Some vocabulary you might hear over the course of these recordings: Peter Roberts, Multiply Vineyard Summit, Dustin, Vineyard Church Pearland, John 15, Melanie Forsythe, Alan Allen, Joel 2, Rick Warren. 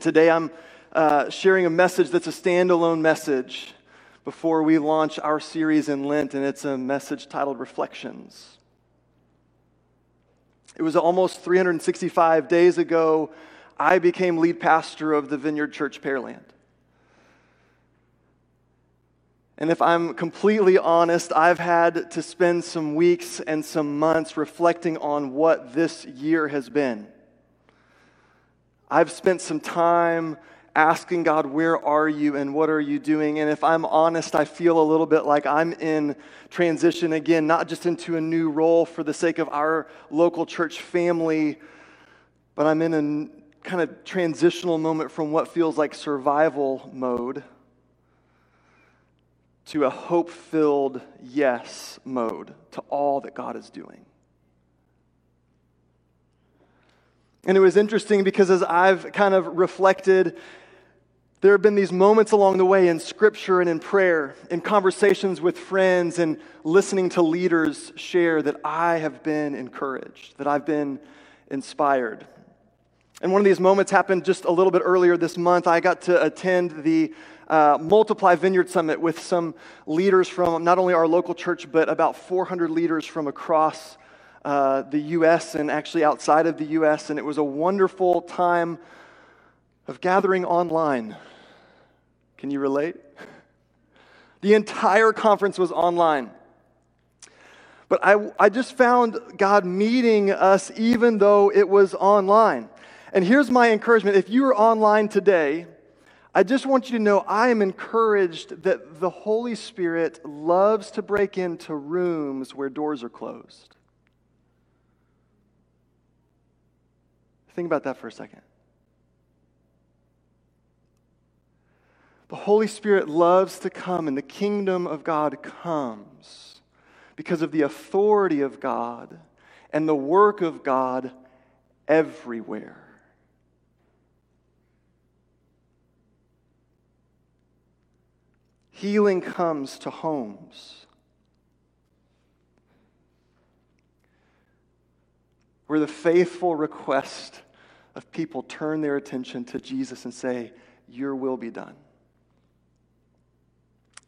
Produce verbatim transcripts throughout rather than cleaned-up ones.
Today I'm uh, sharing a message that's a standalone message before we launch our series in Lent, and it's a message titled Reflections. It was almost three hundred sixty-five days ago I became lead pastor of the Vineyard Church Pearland. And if I'm completely honest, I've had to spend some weeks and some months reflecting on what this year has been. I've spent some time asking God, where are you and what are you doing? And if I'm honest, I feel a little bit like I'm in transition again, not just into a new role for the sake of our local church family, but I'm in a kind of transitional moment from what feels like survival mode to a hope-filled yes mode to all that God is doing. And it was interesting because as I've kind of reflected, there have been these moments along the way in Scripture and in prayer, in conversations with friends and listening to leaders share that I have been encouraged, that I've been inspired. And one of these moments happened just a little bit earlier this month. I got to attend the uh, Multiply Vineyard Summit with some leaders from not only our local church, but about four hundred leaders from across Uh, the U S and actually outside of the U S, and it was a wonderful time of gathering online. Can you relate? The entire conference was online. But I, I just found God meeting us even though it was online. And here's my encouragement. If you are online today, I just want you to know I am encouraged that the Holy Spirit loves to break into rooms where doors are closed. Think about that for a second. The Holy Spirit loves to come, and the kingdom of God comes because of the authority of God and the work of God everywhere. Healing comes to homes where the faithful request of people turn their attention to Jesus and say, your will be done.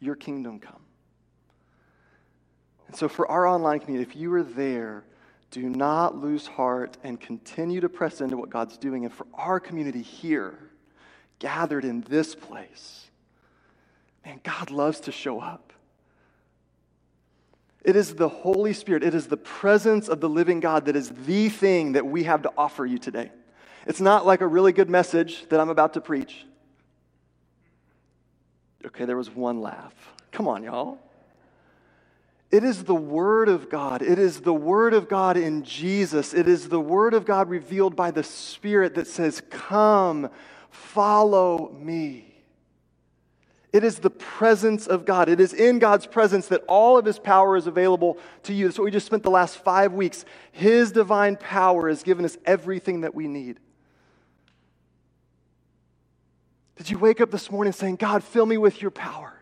Your kingdom come. And so for our online community, if you are there, do not lose heart and continue to press into what God's doing. And for our community here, gathered in this place, man, God loves to show up. It is the Holy Spirit, it is the presence of the living God that is the thing that we have to offer you today. It's not like a really good message that I'm about to preach. Okay, there was one laugh. Come on, y'all. It is the Word of God. It is the Word of God in Jesus. It is the Word of God revealed by the Spirit that says, come, follow me. It is the presence of God. It is in God's presence that all of His power is available to you. That's what we just spent the last five weeks. His divine power has given us everything that we need. Did you wake up this morning saying, God, fill me with your power?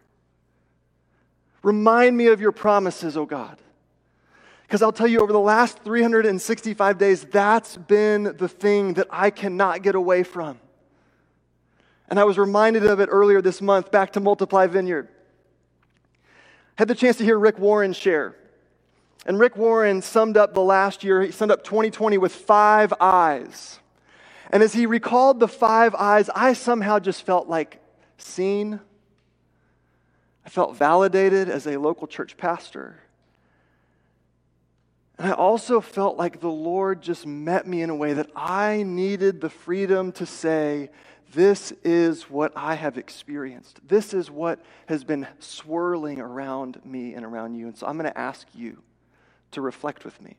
Remind me of your promises, oh God. Because I'll tell you, over the last three hundred sixty-five days, that's been the thing that I cannot get away from. And I was reminded of it earlier this month, back to Multiply Vineyard. Had the chance to hear Rick Warren share. And Rick Warren summed up the last year, he summed up twenty twenty with five I's. And as he recalled the five I's, I somehow just felt like seen. I felt validated as a local church pastor. And I also felt like the Lord just met me in a way that I needed the freedom to say, this is what I have experienced. This is what has been swirling around me and around you. And so I'm going to ask you to reflect with me.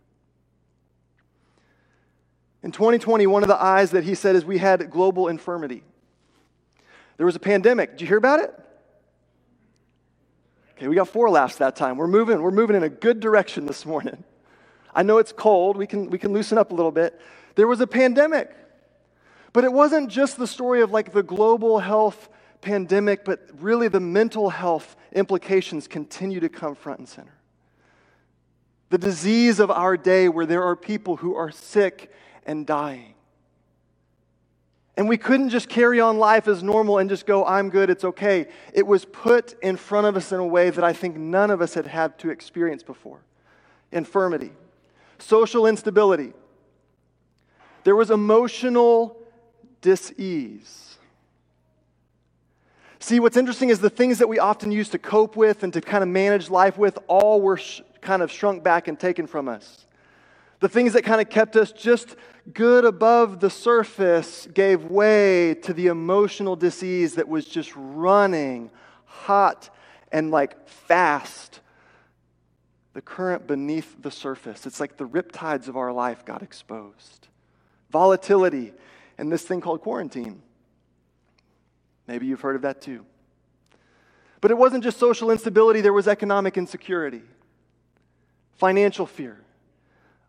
In twenty twenty, one of the I's that he said is we had global infirmity. There was a pandemic. Did you hear about it? Okay, we got four laughs that time. We're moving. We're moving in a good direction this morning. I know it's cold. We can, we can loosen up a little bit. There was a pandemic. But it wasn't just the story of like the global health pandemic, but really the mental health implications continue to come front and center. The disease of our day where there are people who are sick and dying. And we couldn't just carry on life as normal and just go, I'm good, it's okay. It was put in front of us in a way that I think none of us had had to experience before. Infirmity, social instability. There was emotional dis-ease. See, what's interesting is the things that we often use to cope with and to kind of manage life with all were sh- kind of shrunk back and taken from us. The things that kind of kept us just good above the surface gave way to the emotional disease that was just running hot and like fast. The current beneath the surface. It's like the riptides of our life got exposed. Volatility and this thing called quarantine. Maybe you've heard of that too. But it wasn't just social instability. There was economic insecurity, financial fear.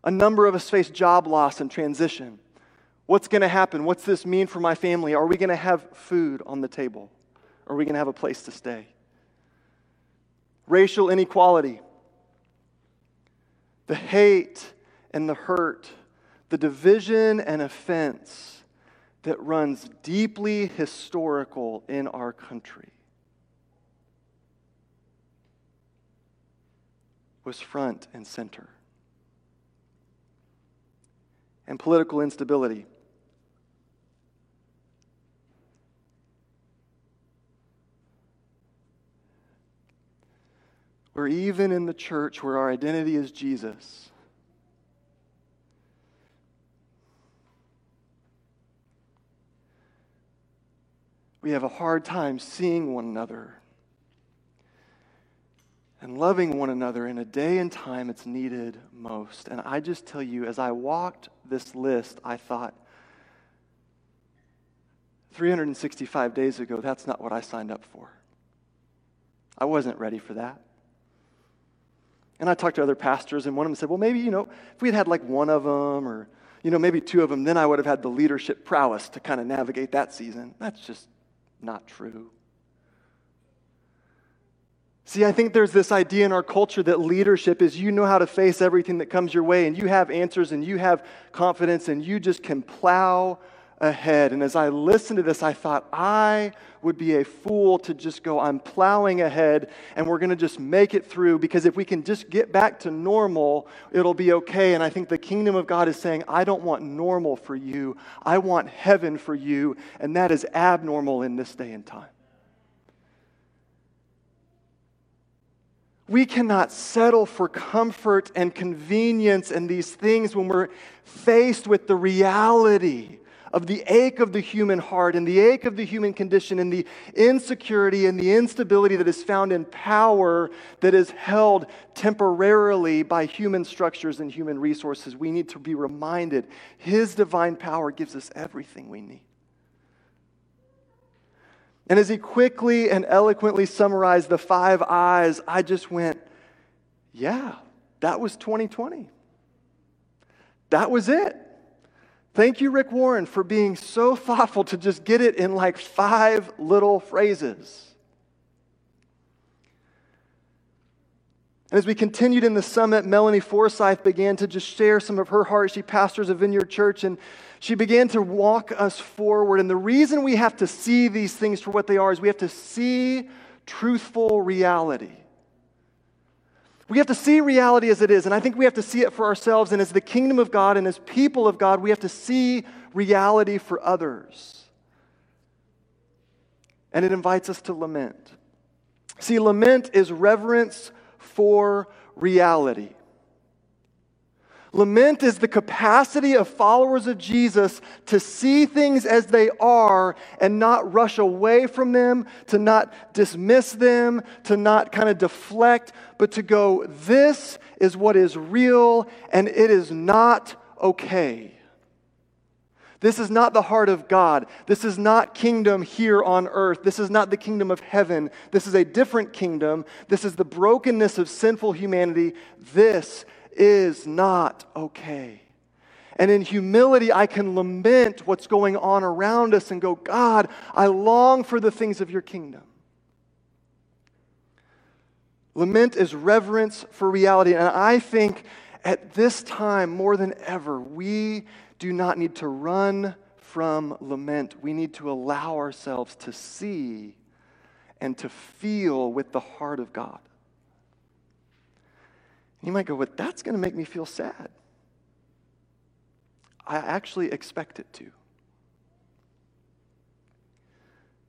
A number of us face job loss and transition. What's going to happen? What's this mean for my family? Are we going to have food on the table? Are we going to have a place to stay? Racial inequality. The hate and the hurt. The division and offense that runs deeply historical in our country was front and center. And political instability. Where even in the church where our identity is Jesus, we have a hard time seeing one another and loving one another in a day and time it's needed most. And I just tell you, as I walked this list, I thought, three hundred sixty-five days ago, that's not what I signed up for. I wasn't ready for that. And I talked to other pastors, and one of them said, well, maybe, you know, if we had had like one of them or, you know, maybe two of them, then I would have had the leadership prowess to kind of navigate that season. That's just not true. See, I think there's this idea in our culture that leadership is you know how to face everything that comes your way, and you have answers, and you have confidence, and you just can plow ahead. And as I listened to this, I thought, I would be a fool to just go, I'm plowing ahead, and we're going to just make it through, because if we can just get back to normal, it'll be okay. And I think the kingdom of God is saying, I don't want normal for you. I want heaven for you, and that is abnormal in this day and time. We cannot settle for comfort and convenience and these things when we're faced with the reality of the ache of the human heart and the ache of the human condition and the insecurity and the instability that is found in power that is held temporarily by human structures and human resources. We need to be reminded His divine power gives us everything we need. And as he quickly and eloquently summarized the five I's, I just went, yeah, that was twenty twenty. That was it. Thank you, Rick Warren, for being so thoughtful to just get it in like five little phrases. And as we continued in the summit, Melanie Forsythe began to just share some of her heart. She pastors a Vineyard Church, and she began to walk us forward. And the reason we have to see these things for what they are is we have to see truthful reality. We have to see reality as it is, and I think we have to see it for ourselves. And as the kingdom of God and as people of God, we have to see reality for others. And it invites us to lament. See, lament is reverence for reality. Lament is the capacity of followers of Jesus to see things as they are and not rush away from them, to not dismiss them, to not kind of deflect, but to go, this is what is real and it is not okay. This is not the heart of God. This is not kingdom here on earth. This is not the kingdom of heaven. This is a different kingdom. This is the brokenness of sinful humanity. This is not okay. And in humility, I can lament what's going on around us and go, God, I long for the things of your kingdom. Lament is reverence for reality. And I think at this time, more than ever, we do not need to run from lament, we need to allow ourselves to see and to feel with the heart of God. You might go, well, that's going to make me feel sad. I actually expect it to.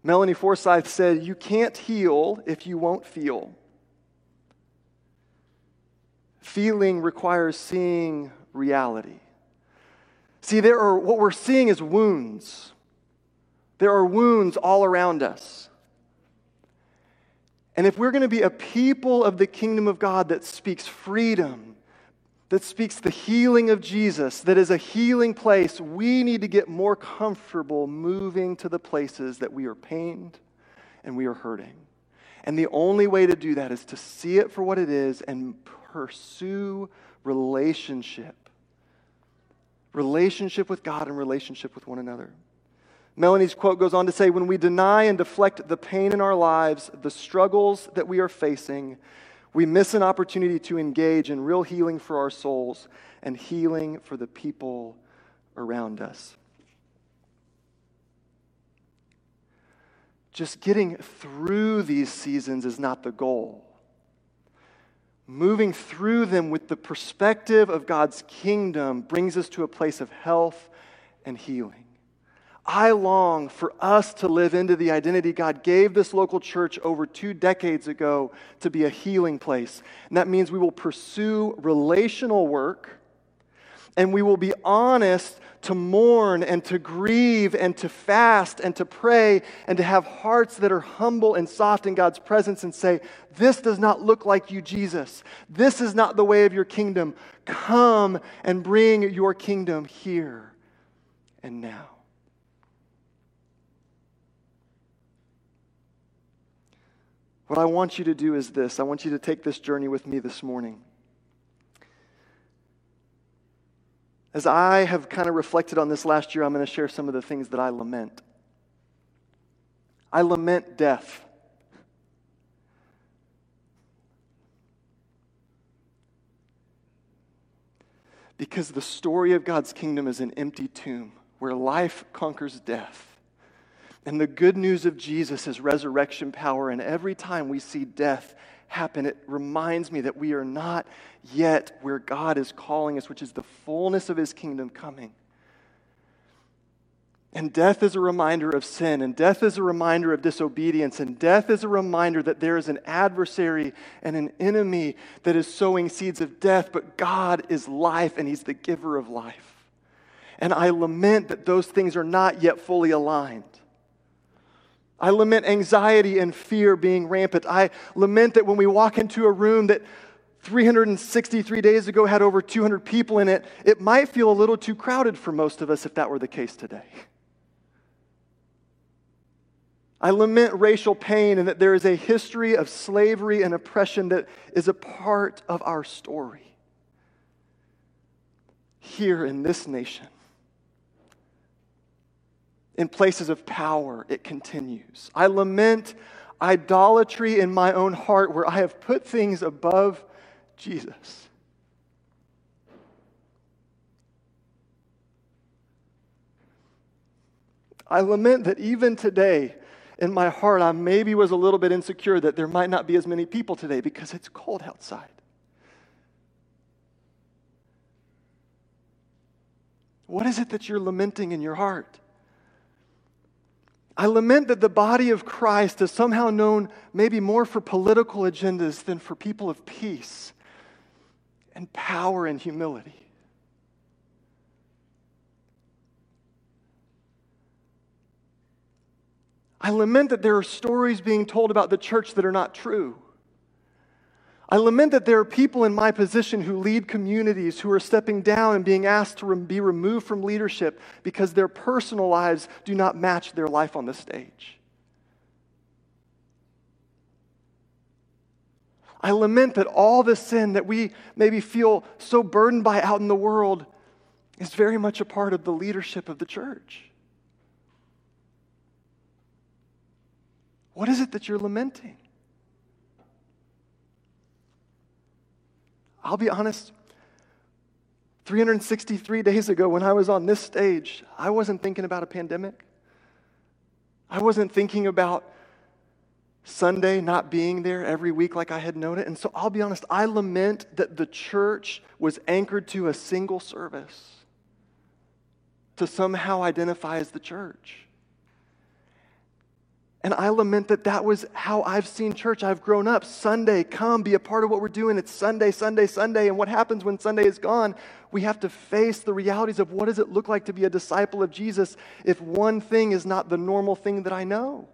Melanie Forsythe said, you can't heal if you won't feel. Feeling requires seeing reality. See, there are what we're seeing is wounds. There are wounds all around us. And if we're going to be a people of the kingdom of God that speaks freedom, that speaks the healing of Jesus, that is a healing place, we need to get more comfortable moving to the places that we are pained and we are hurting. And the only way to do that is to see it for what it is and pursue relationship. Relationship with God and relationship with one another. Melanie's quote goes on to say, when we deny and deflect the pain in our lives, the struggles that we are facing, we miss an opportunity to engage in real healing for our souls and healing for the people around us. Just getting through these seasons is not the goal. Moving through them with the perspective of God's kingdom brings us to a place of health and healing. I long for us to live into the identity God gave this local church over two decades ago to be a healing place. And that means we will pursue relational work, and we will be honest to mourn and to grieve and to fast and to pray and to have hearts that are humble and soft in God's presence and say, this does not look like you, Jesus. This is not the way of your kingdom. Come and bring your kingdom here and now. What I want you to do is this. I want you to take this journey with me this morning. As I have kind of reflected on this last year, I'm going to share some of the things that I lament. I lament death. Because the story of God's kingdom is an empty tomb where life conquers death. And the good news of Jesus is resurrection power. And every time we see death happen, it reminds me that we are not yet where God is calling us, which is the fullness of his kingdom coming. And death is a reminder of sin, and death is a reminder of disobedience, and death is a reminder that there is an adversary and an enemy that is sowing seeds of death, but God is life, and he's the giver of life. And I lament that those things are not yet fully aligned. I lament anxiety and fear being rampant. I lament that when we walk into a room that three hundred sixty-three days ago had over two hundred people in it, it might feel a little too crowded for most of us if that were the case today. I lament racial pain and that there is a history of slavery and oppression that is a part of our story here in this nation. In places of power, it continues. I lament idolatry in my own heart where I have put things above Jesus. I lament that even today, in my heart, I maybe was a little bit insecure that there might not be as many people today because it's cold outside. What is it that you're lamenting in your heart? I lament that the body of Christ is somehow known maybe more for political agendas than for people of peace and power and humility. I lament that there are stories being told about the church that are not true. I lament that there are people in my position who lead communities who are stepping down and being asked to be removed from leadership because their personal lives do not match their life on the stage. I lament that all the sin that we maybe feel so burdened by out in the world is very much a part of the leadership of the church. What is it that you're lamenting? I'll be honest, three hundred sixty-three days ago when I was on this stage, I wasn't thinking about a pandemic. I wasn't thinking about Sunday not being there every week like I had known it. And so I'll be honest, I lament that the church was anchored to a single service to somehow identify as the church. And I lament that that was how I've seen church. I've grown up. Sunday, come, be a part of what we're doing. It's Sunday, Sunday, Sunday. And what happens when Sunday is gone? We have to face the realities of what does it look like to be a disciple of Jesus if one thing is not the normal thing that I know?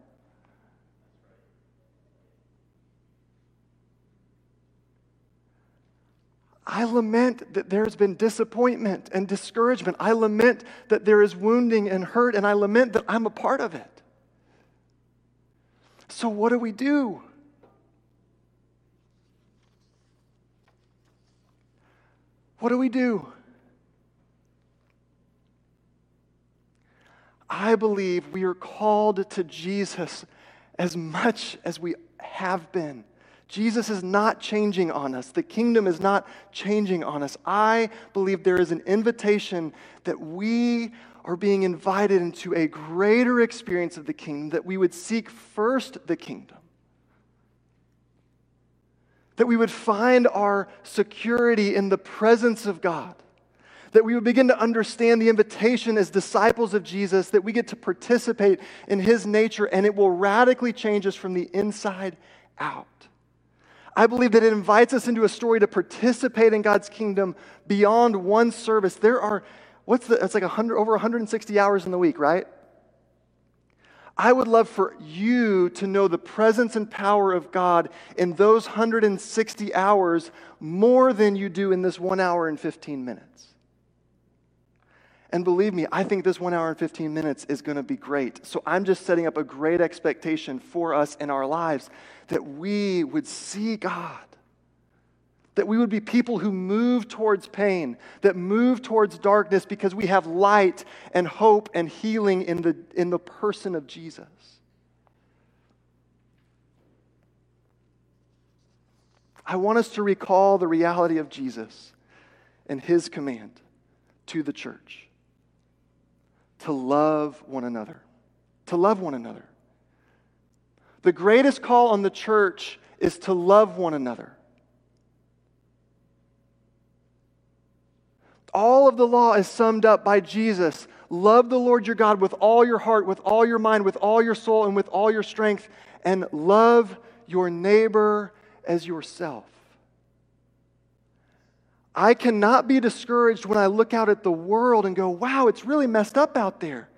I lament that there's been disappointment and discouragement. I lament that there is wounding and hurt, and I lament that I'm a part of it. So what do we do? What do we do? I believe we are called to Jesus as much as we have been. Jesus is not changing on us. The kingdom is not changing on us. I believe there is an invitation that we are being invited into a greater experience of the kingdom, that we would seek first the kingdom, that we would find our security in the presence of God, that we would begin to understand the invitation as disciples of Jesus, that we get to participate in His nature, and it will radically change us from the inside out. I believe that it invites us into a story to participate in God's kingdom beyond one service. There are, what's the, it's like one hundred, over one hundred sixty hours in the week, right? I would love for you to know the presence and power of God in those one hundred sixty hours more than you do in this one hour and fifteen minutes. And believe me, I think this one hour and fifteen minutes is going to be great. So I'm just setting up a great expectation for us in our lives that we would see God, that we would be people who move towards pain, that move towards darkness because we have light and hope and healing in the, in the person of Jesus. I want us to recall the reality of Jesus and His command to the church. To love one another. To love one another. The greatest call on the church is to love one another. All of the law is summed up by Jesus. Love the Lord your God with all your heart, with all your mind, with all your soul, and with all your strength, and love your neighbor as yourself. I cannot be discouraged when I look out at the world and go, wow, it's really messed up out there.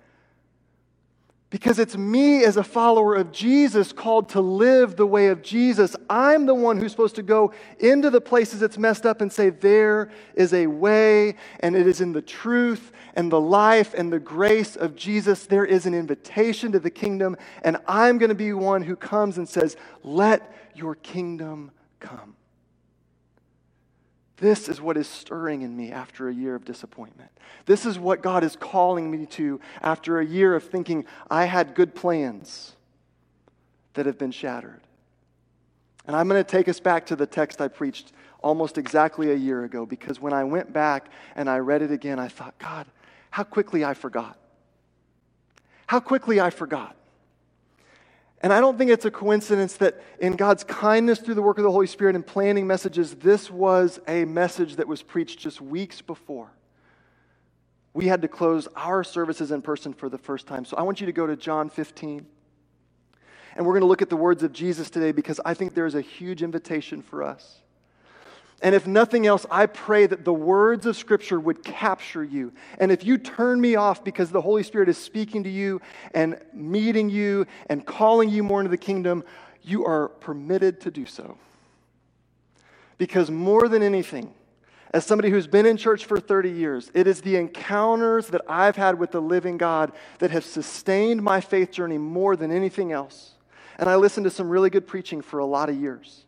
Because it's me as a follower of Jesus called to live the way of Jesus. I'm the one who's supposed to go into the places it's messed up and say, there is a way, and it is in the truth and the life and the grace of Jesus. There is an invitation to the kingdom, and I'm going to be one who comes and says, let your kingdom come. This is what is stirring in me after a year of disappointment. This is what God is calling me to after a year of thinking I had good plans that have been shattered. And I'm going to take us back to the text I preached almost exactly a year ago, because when I went back and I read it again, I thought, God, how quickly I forgot. How quickly I forgot. And I don't think it's a coincidence that in God's kindness through the work of the Holy Spirit and planning messages, this was a message that was preached just weeks before we had to close our services in person for the first time. So I want you to go to John fifteen. And we're going to look at the words of Jesus today because I think there is a huge invitation for us. And if nothing else, I pray that the words of Scripture would capture you. And if you turn me off because the Holy Spirit is speaking to you and meeting you and calling you more into the kingdom, you are permitted to do so. Because more than anything, as somebody who's been in church for thirty years, it is the encounters that I've had with the living God that have sustained my faith journey more than anything else. And I listened to some really good preaching for a lot of years.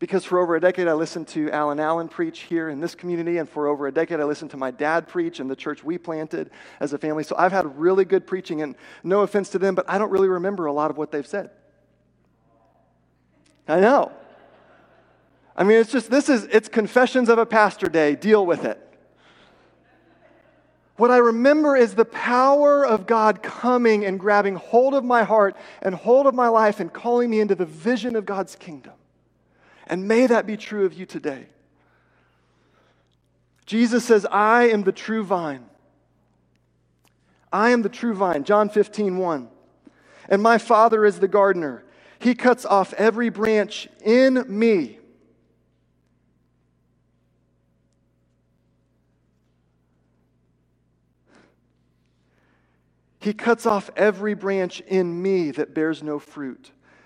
Because for over a decade, I listened to Alan Allen preach here in this community, and for over a decade, I listened to my dad preach in the church we planted as a family. So I've had really good preaching, and no offense to them, but I don't really remember a lot of what they've said. I know. I mean, it's just, this is, it's confessions of a pastor day. Deal with it. What I remember is the power of God coming and grabbing hold of my heart and hold of my life and calling me into the vision of God's kingdom. And may that be true of you today. Jesus says, I am the true vine. I am the true vine. John fifteen, one. And my Father is the gardener. He cuts off every branch in me. He cuts off every branch in me that bears no fruit,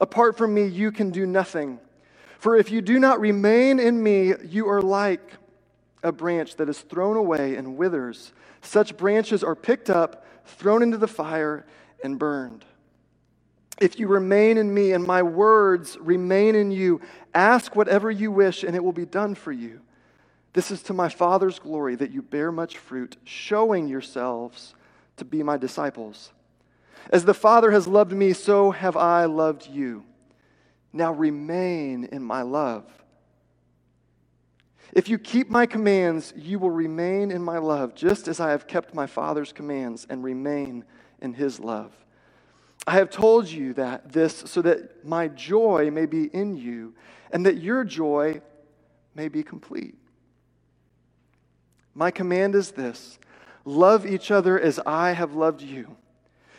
Apart from me, you can do nothing. For if you do not remain in me, you are like a branch that is thrown away and withers. Such branches are picked up, thrown into the fire, and burned. If you remain in me and my words remain in you, ask whatever you wish, and it will be done for you. This is to my Father's glory that you bear much fruit, showing yourselves to be my disciples. As the Father has loved me, so have I loved you. Now remain in my love. If you keep my commands, you will remain in my love, just as I have kept my Father's commands and remain in his love. I have told you that this so that my joy may be in you and that your joy may be complete. My command is this, love each other as I have loved you.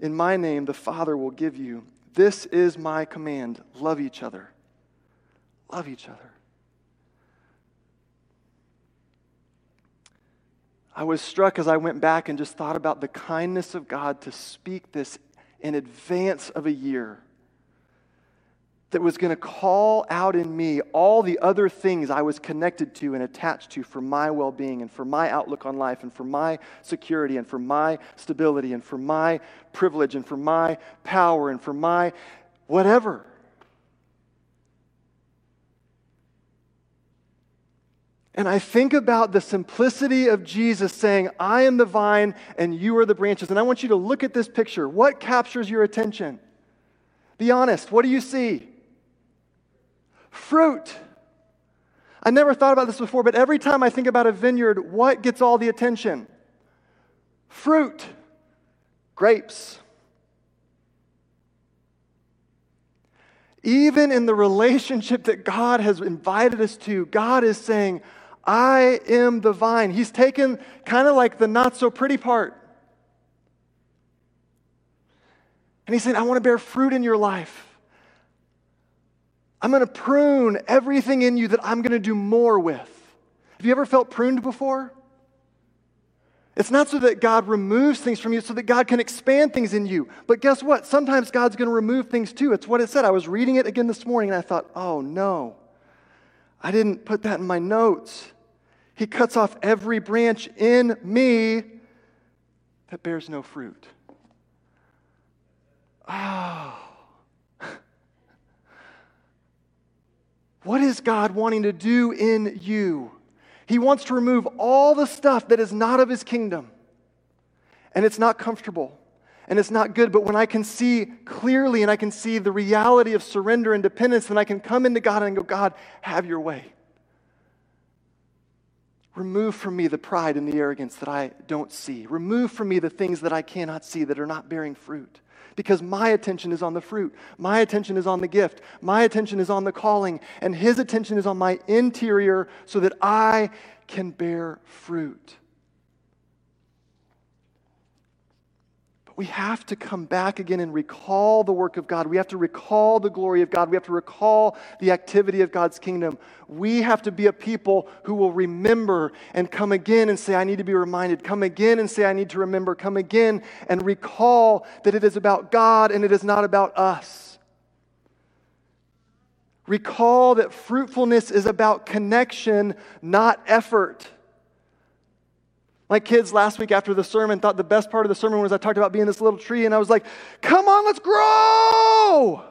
in my name, the Father will give you. This is my command. Love each other. Love each other. I was struck as I went back and just thought about the kindness of God to speak this in advance of a year that was going to call out in me all the other things I was connected to and attached to for my well-being and for my outlook on life and for my security and for my stability and for my privilege and for my power and for my whatever. And I think about the simplicity of Jesus saying, I am the vine and you are the branches. And I want you to look at this picture. What captures your attention? Be honest. What do you see? Fruit. I never thought about this before, but every time I think about a vineyard, what gets all the attention? Fruit. Grapes. Even in the relationship that God has invited us to, God is saying, I am the vine. He's taken kind of like the not so pretty part. And he said, I want to bear fruit in your life. I'm going to prune everything in you that I'm going to do more with. Have you ever felt pruned before? It's not so that God removes things from you, so that God can expand things in you. But guess what? Sometimes God's going to remove things too. It's what it said. I was reading it again this morning, and I thought, oh no, I didn't put that in my notes. He cuts off every branch in me that bears no fruit. Oh. What is God wanting to do in you? He wants to remove all the stuff that is not of his kingdom. And it's not comfortable. And it's not good. But when I can see clearly and I can see the reality of surrender and dependence, then I can come into God and go, God, have your way. Remove from me the pride and the arrogance that I don't see. Remove from me the things that I cannot see that are not bearing fruit. Because my attention is on the fruit. My attention is on the gift. My attention is on the calling. And his attention is on my interior so that I can bear fruit. We have to come back again and recall the work of God. We have to recall the glory of God. We have to recall the activity of God's kingdom. We have to be a people who will remember and come again and say, I need to be reminded. Come again and say, I need to remember. Come again and recall that it is about God and it is not about us. Recall that fruitfulness is about connection, not effort. My kids last week after the sermon thought the best part of the sermon was I talked about being this little tree, and I was like, come on, let's grow!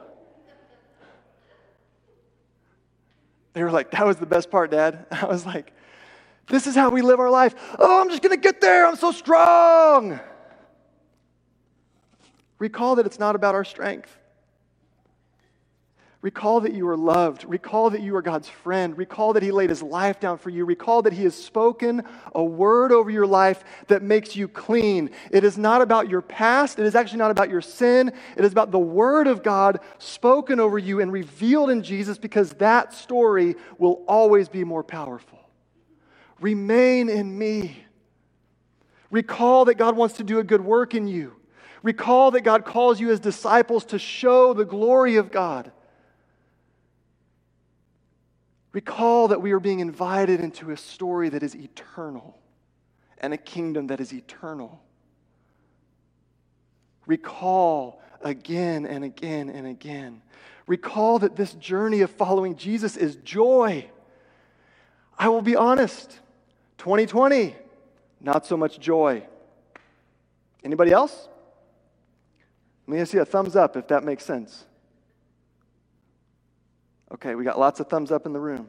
They were like, that was the best part, Dad. I was like, this is how we live our life. Oh, I'm just going to get there. I'm so strong. Recall that it's not about our strength. Recall that you are loved. Recall that you are God's friend. Recall that he laid his life down for you. Recall that he has spoken a word over your life that makes you clean. It is not about your past. It is actually not about your sin. It is about the word of God spoken over you and revealed in Jesus, because that story will always be more powerful. Remain in me. Recall that God wants to do a good work in you. Recall that God calls you as disciples to show the glory of God. Recall that we are being invited into a story that is eternal and a kingdom that is eternal. Recall again and again and again. Recall that this journey of following Jesus is joy. I will be honest, twenty twenty, not so much joy. Anybody else? Let me see a thumbs up if that makes sense. Okay, we got lots of thumbs up in the room.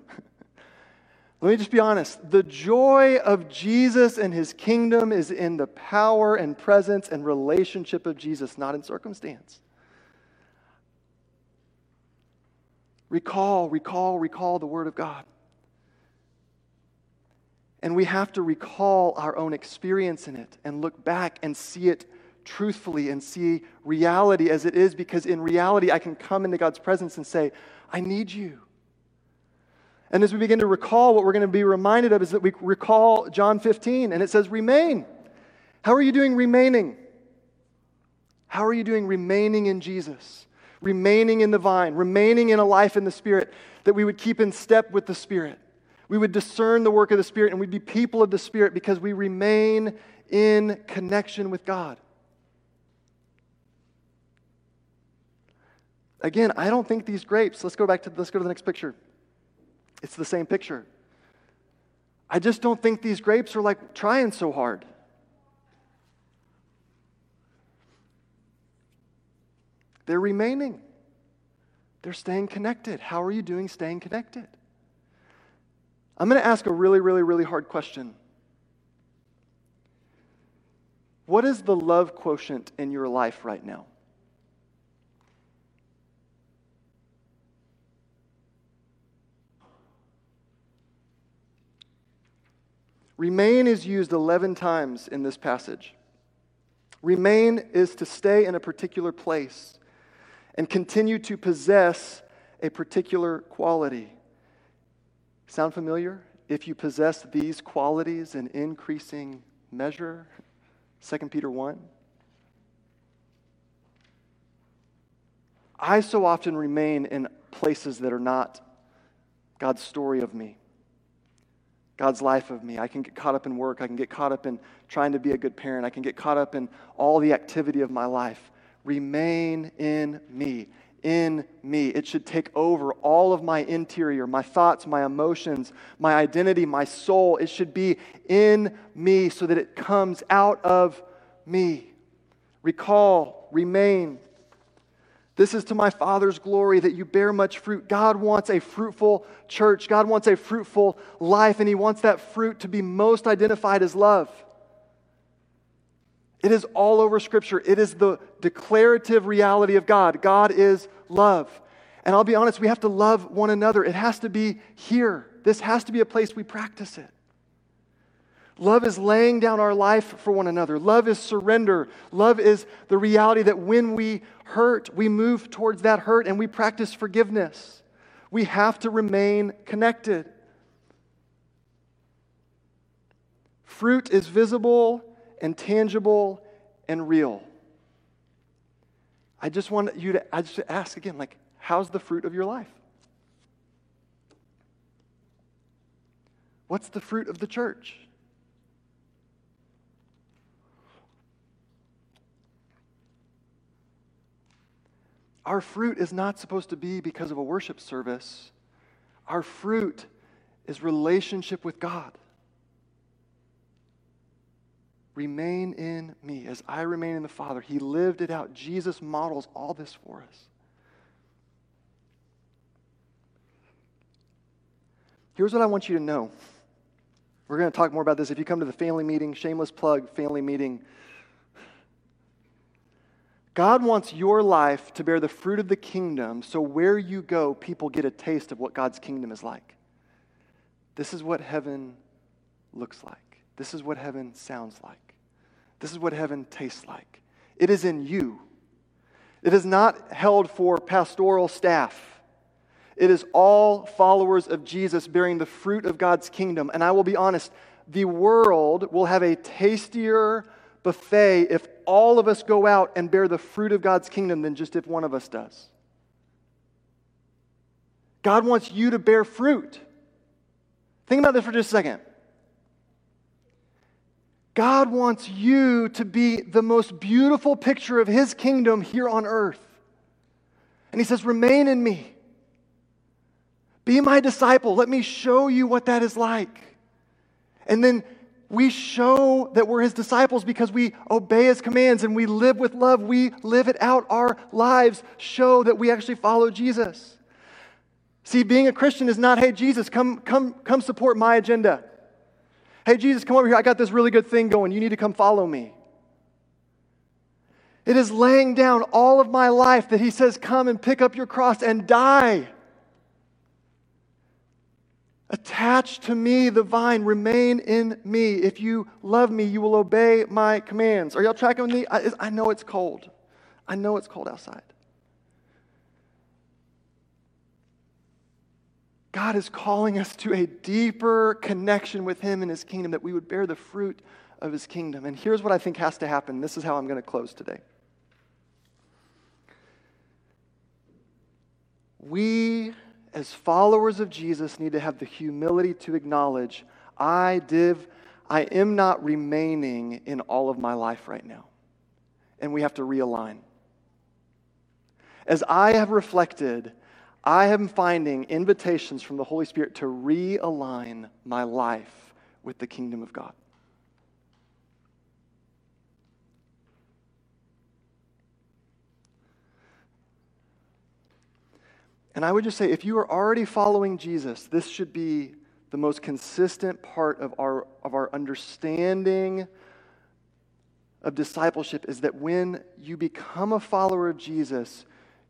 Let me just be honest. The joy of Jesus and his kingdom is in the power and presence and relationship of Jesus, not in circumstance. Recall, recall, recall the word of God. And we have to recall our own experience in it and look back and see it truthfully and see reality as it is, because in reality I can come into God's presence and say, I need you. And as we begin to recall, what we're going to be reminded of is that we recall John fifteen, and it says, remain. How are you doing remaining? How are you doing remaining in Jesus? Remaining in the vine, remaining in a life in the Spirit, that we would keep in step with the Spirit. We would discern the work of the Spirit, and we'd be people of the Spirit because we remain in connection with God. Again, I don't think these grapes, let's go back to, let's go to the next picture. It's the same picture. I just don't think these grapes are like trying so hard. They're remaining. They're staying connected. How are you doing staying connected? I'm going to ask a really, really, really hard question. What is the love quotient in your life right now? Remain is used eleven times in this passage. Remain is to stay in a particular place and continue to possess a particular quality. Sound familiar? If you possess these qualities in increasing measure, Second Peter one. I so often remain in places that are not God's story of me. God's life of me. I can get caught up in work. I can get caught up in trying to be a good parent. I can get caught up in all the activity of my life. Remain in me, in me. It should take over all of my interior, my thoughts, my emotions, my identity, my soul. It should be in me so that it comes out of me. Recall, remain. This is to my Father's glory that you bear much fruit. God wants a fruitful church. God wants a fruitful life, and he wants that fruit to be most identified as love. It is all over Scripture. It is the declarative reality of God. God is love. And I'll be honest, we have to love one another. It has to be here. This has to be a place we practice it. Love is laying down our life for one another. Love is surrender. Love is the reality that when we hurt, we move towards that hurt and we practice forgiveness. We have to remain connected. Fruit is visible and tangible and real. I just want you to, I just ask again, like, how's the fruit of your life? What's the fruit of the church? Our fruit is not supposed to be because of a worship service. Our fruit is relationship with God. Remain in me as I remain in the Father. He lived it out. Jesus models all this for us. Here's what I want you to know. We're going to talk more about this. If you come to the family meeting, shameless plug, family meeting. God wants your life to bear the fruit of the kingdom, so where you go, people get a taste of what God's kingdom is like. This is what heaven looks like. This is what heaven sounds like. This is what heaven tastes like. It is in you. It is not held for pastoral staff. It is all followers of Jesus bearing the fruit of God's kingdom. And I will be honest, the world will have a tastier buffet if all of us go out and bear the fruit of God's kingdom than just if one of us does. God wants you to bear fruit. Think about this for just a second. God wants you to be the most beautiful picture of His kingdom here on earth. And He says, remain in me. Be my disciple. Let me show you what that is like. And then we show that we're His disciples because we obey His commands and we live with love. We live it out. Our lives show that we actually follow Jesus. See, being a Christian is not, hey, Jesus, come, come, come support my agenda. Hey, Jesus, come over here. I got this really good thing going. You need to come follow me. It is laying down all of my life that He says, come and pick up your cross and die. Attach to me the vine, remain in me. If you love me, you will obey my commands. Are y'all tracking with me? I, I know it's cold. I know it's cold outside. God is calling us to a deeper connection with Him and His kingdom, that we would bear the fruit of His kingdom. And here's what I think has to happen. This is how I'm going to close today. We... As followers of Jesus, need to have the humility to acknowledge, I div, I am not remaining in all of my life right now. And we have to realign. As I have reflected, I am finding invitations from the Holy Spirit to realign my life with the kingdom of God. And I would just say, if you are already following Jesus, this should be the most consistent part of our, of our understanding of discipleship, is that when you become a follower of Jesus,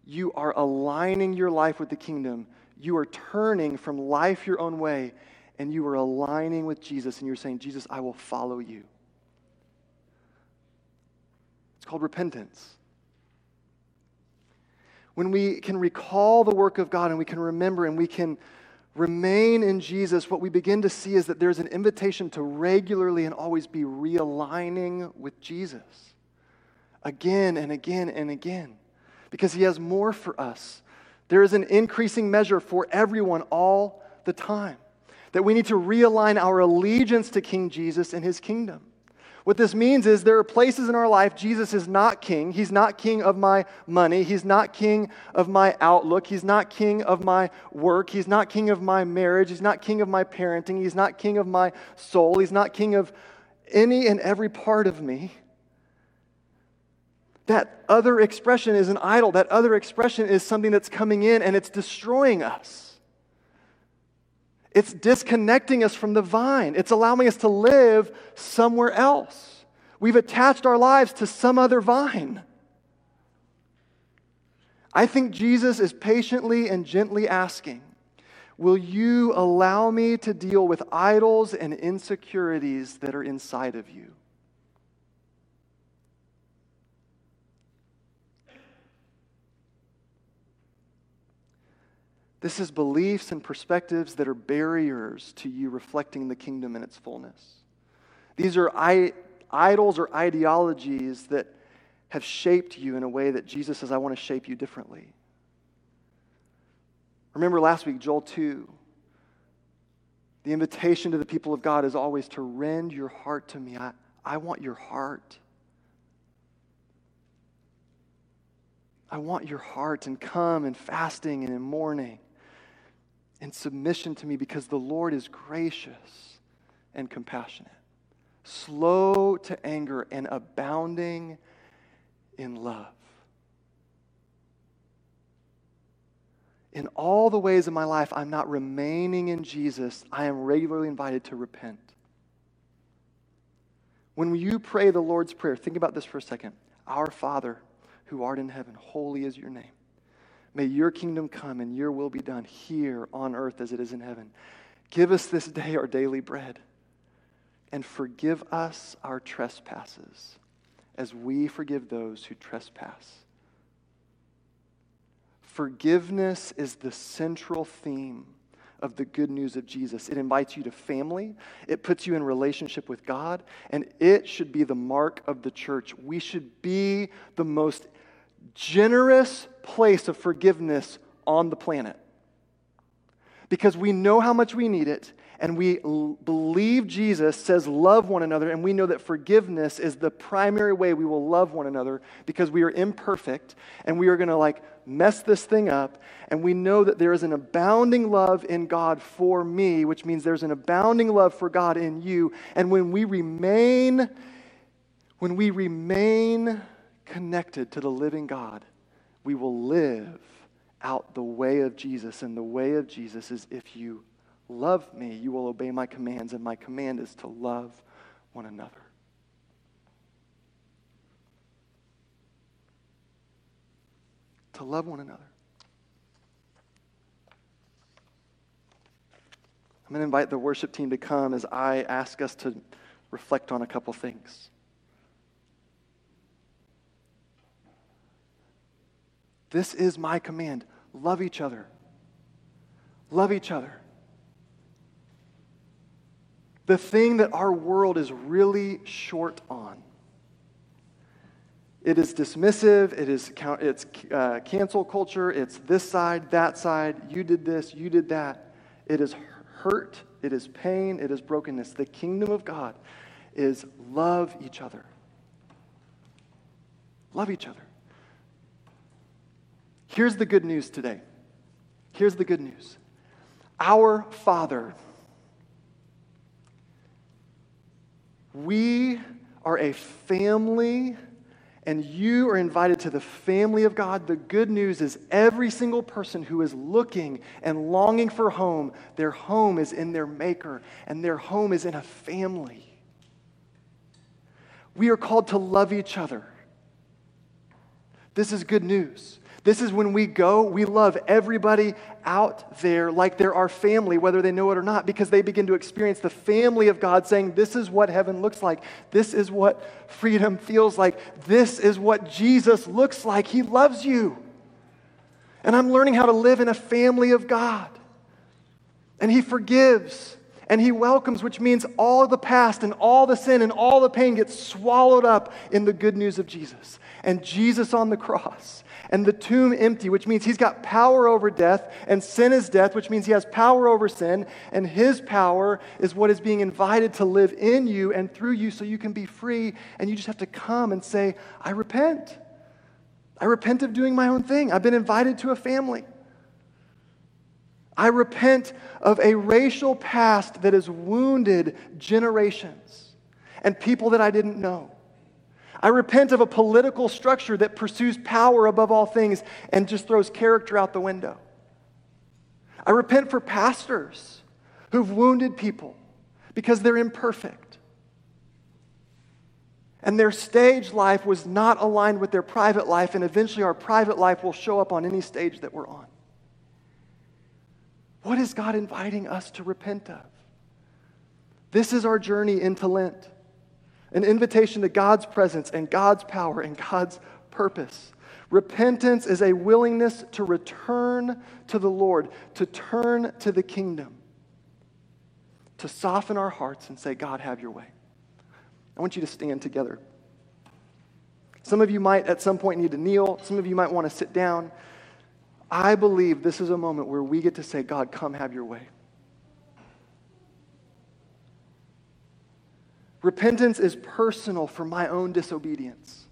you are aligning your life with the kingdom. You are turning from life your own way, and you are aligning with Jesus, and you're saying, Jesus, I will follow you. It's called repentance. When we can recall the work of God and we can remember and we can remain in Jesus, what we begin to see is that there's an invitation to regularly and always be realigning with Jesus again and again and again, because He has more for us. There is an increasing measure for everyone all the time, that we need to realign our allegiance to King Jesus and His kingdom. What this means is there are places in our life Jesus is not king. He's not king of my money. He's not king of my outlook. He's not king of my work. He's not king of my marriage. He's not king of my parenting. He's not king of my soul. He's not king of any and every part of me. That other expression is an idol. That other expression is something that's coming in and it's destroying us. It's disconnecting us from the vine. It's allowing us to live somewhere else. We've attached our lives to some other vine. I think Jesus is patiently and gently asking, will you allow me to deal with idols and insecurities that are inside of you? This is beliefs and perspectives that are barriers to you reflecting the kingdom in its fullness. These are I- idols or ideologies that have shaped you in a way that Jesus says, I want to shape you differently. Remember last week, Joel two, the invitation to the people of God is always to rend your heart to me. I, I want your heart. I want your heart, and come in fasting and in mourning and submission to me, because the Lord is gracious and compassionate, slow to anger and abounding in love. In all the ways of my life, I'm not remaining in Jesus. I am regularly invited to repent. When you pray the Lord's Prayer, think about this for a second. Our Father, who art in heaven, holy is your name. May your kingdom come and your will be done here on earth as it is in heaven. Give us this day our daily bread, and forgive us our trespasses as we forgive those who trespass. Forgiveness is the central theme of the good news of Jesus. It invites you to family. It puts you in relationship with God. And it should be the mark of the church. We should be the most generous place of forgiveness on the planet, because we know how much we need it, and we l- believe Jesus says love one another, and we know that forgiveness is the primary way we will love one another, because we are imperfect, and we are going to like mess this thing up, and we know that there is an abounding love in God for me, which means there's an abounding love for God in you, and when we remain, when we remain connected to the living God, we will live out the way of Jesus. And the way of Jesus is, if you love me, you will obey my commands, and my command is to love one another. To love one another. I'm going to invite the worship team to come as I ask us to reflect on a couple things. This is my command. Love each other. Love each other. The thing that our world is really short on. It is dismissive. It is it's uh, cancel culture. It's this side, that side. You did this. You did that. It is hurt. It is pain. It is brokenness. The kingdom of God is love each other. Love each other. Here's the good news today. Here's the good news. Our Father. We are a family, and you are invited to the family of God. The good news is every single person who is looking and longing for home, their home is in their Maker, and their home is in a family. We are called to love each other. This is good news. This is when we go, we love everybody out there like they're our family, whether they know it or not, because they begin to experience the family of God, saying, this is what heaven looks like. This is what freedom feels like. This is what Jesus looks like. He loves you. And I'm learning how to live in a family of God. And He forgives and He welcomes, which means all of the past and all the sin and all the pain gets swallowed up in the good news of Jesus. And Jesus on the cross. And the tomb empty, which means He's got power over death, and sin is death, which means He has power over sin, and His power is what is being invited to live in you and through you so you can be free, and you just have to come and say, I repent. I repent of doing my own thing. I've been invited to a family. I repent of a racial past that has wounded generations and people that I didn't know. I repent of a political structure that pursues power above all things and just throws character out the window. I repent for pastors who've wounded people because they're imperfect. And their stage life was not aligned with their private life, and eventually our private life will show up on any stage that we're on. What is God inviting us to repent of? This is our journey into Lent, an invitation to God's presence and God's power and God's purpose. Repentance is a willingness to return to the Lord, to turn to the kingdom, to soften our hearts and say, God, have your way. I want you to stand together. Some of you might at some point need to kneel. Some of you might want to sit down. I believe this is a moment where we get to say, God, come have your way. Repentance is personal for my own disobedience.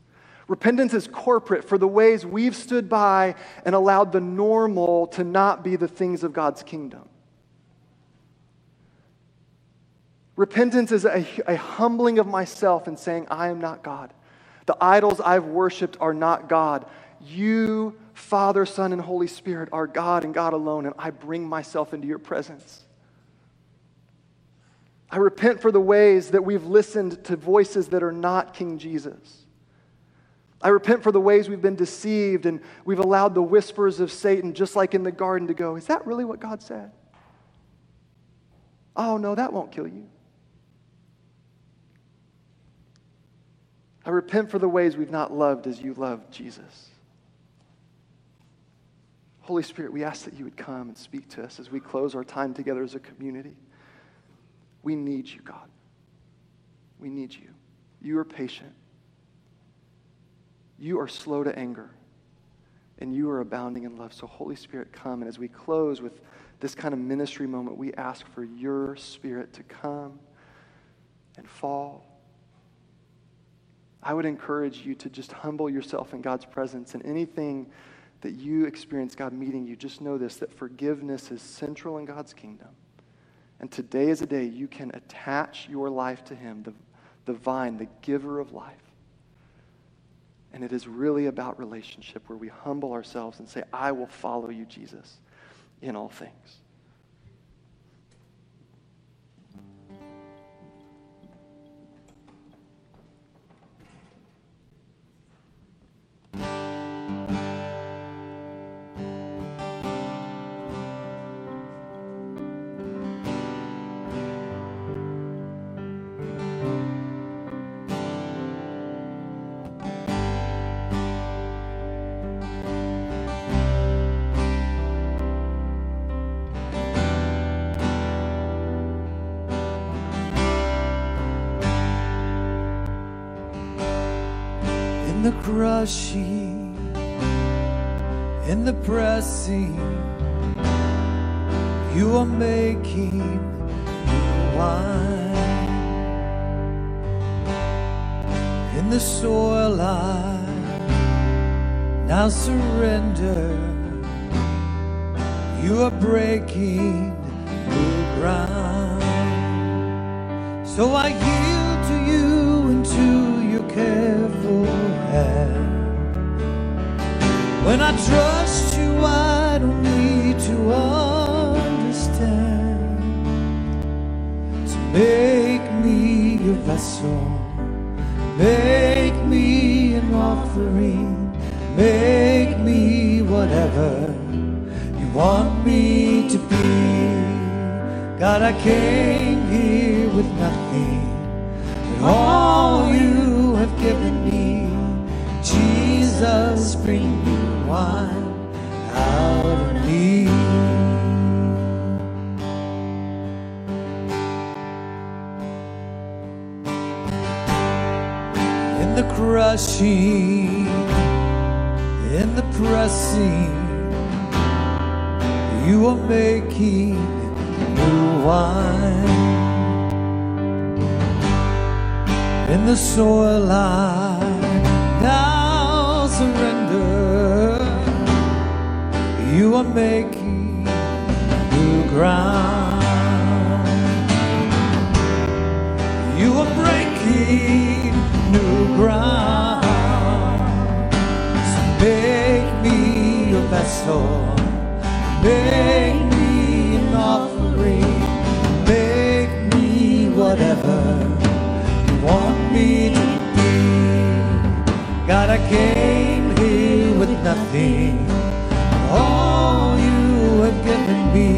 Repentance is corporate for the ways we've stood by and allowed the normal to not be the things of God's kingdom. Repentance is a, a humbling of myself and saying, I am not God. The idols I've worshipped are not God. You, Father, Son, and Holy Spirit, are God and God alone, and I bring myself into your presence. I repent for the ways that we've listened to voices that are not King Jesus. I repent for the ways we've been deceived and we've allowed the whispers of Satan, just like in the garden, to go, is that really what God said? Oh, no, that won't kill you. I repent for the ways we've not loved as you loved Jesus. Holy Spirit, we ask that you would come and speak to us as we close our time together as a community. We need you, God. We need you. You are patient. You are slow to anger, and you are abounding in love. So Holy Spirit, come. And as we close with this kind of ministry moment, we ask for your Spirit to come and fall. I would encourage you to just humble yourself in God's presence. And anything that you experience God meeting you, just know this, that forgiveness is central in God's kingdom. And today is a day you can attach your life to him, the, the vine, the giver of life. And it is really about relationship, where we humble ourselves and say, I will follow you, Jesus, in all things. Crushing and the pressing, you are making new wine. In the soil I now surrender, you are breaking new ground. So I yield to you and to your careful. When I trust you, I don't need to understand. So make me your vessel, make me an offering, make me whatever you want me to be. God, I came here with nothing, but all you have given me. Jesus, bring new wine out of me. In the crushing, in the pressing, you are making new wine. In the soil I now surrender, you are making new ground. You are breaking new ground. So make me your vessel, make me an offering, make me whatever you want me to be. God, I came with nothing, all you have given me.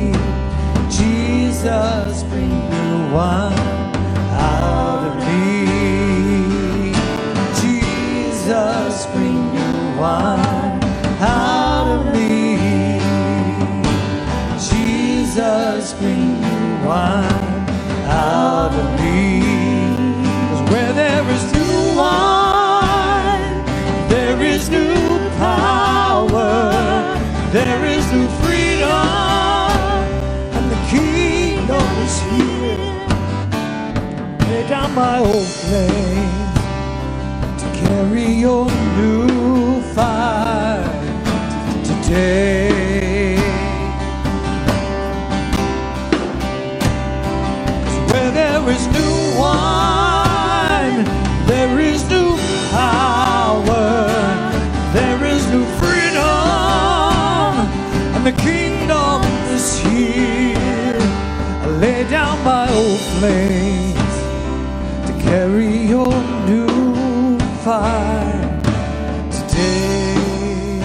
My old flame to carry your new fire today. 'Cause where there is new wine, there is new power, there is new freedom, and the kingdom is here. I lay down my old flame, carry your new fire today.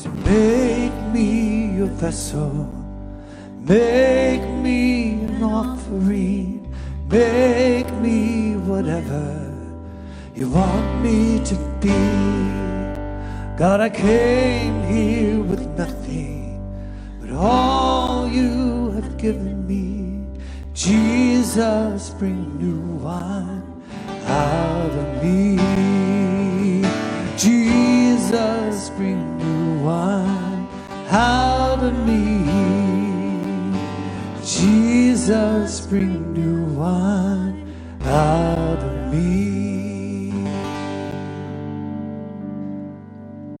So make me your vessel, make me an offering, make me whatever you want me to be. God, I came here with nothing, but all you have given me. Jesus, bring new wine out of me. Jesus, bring new wine out of me. Jesus, bring new wine out of me.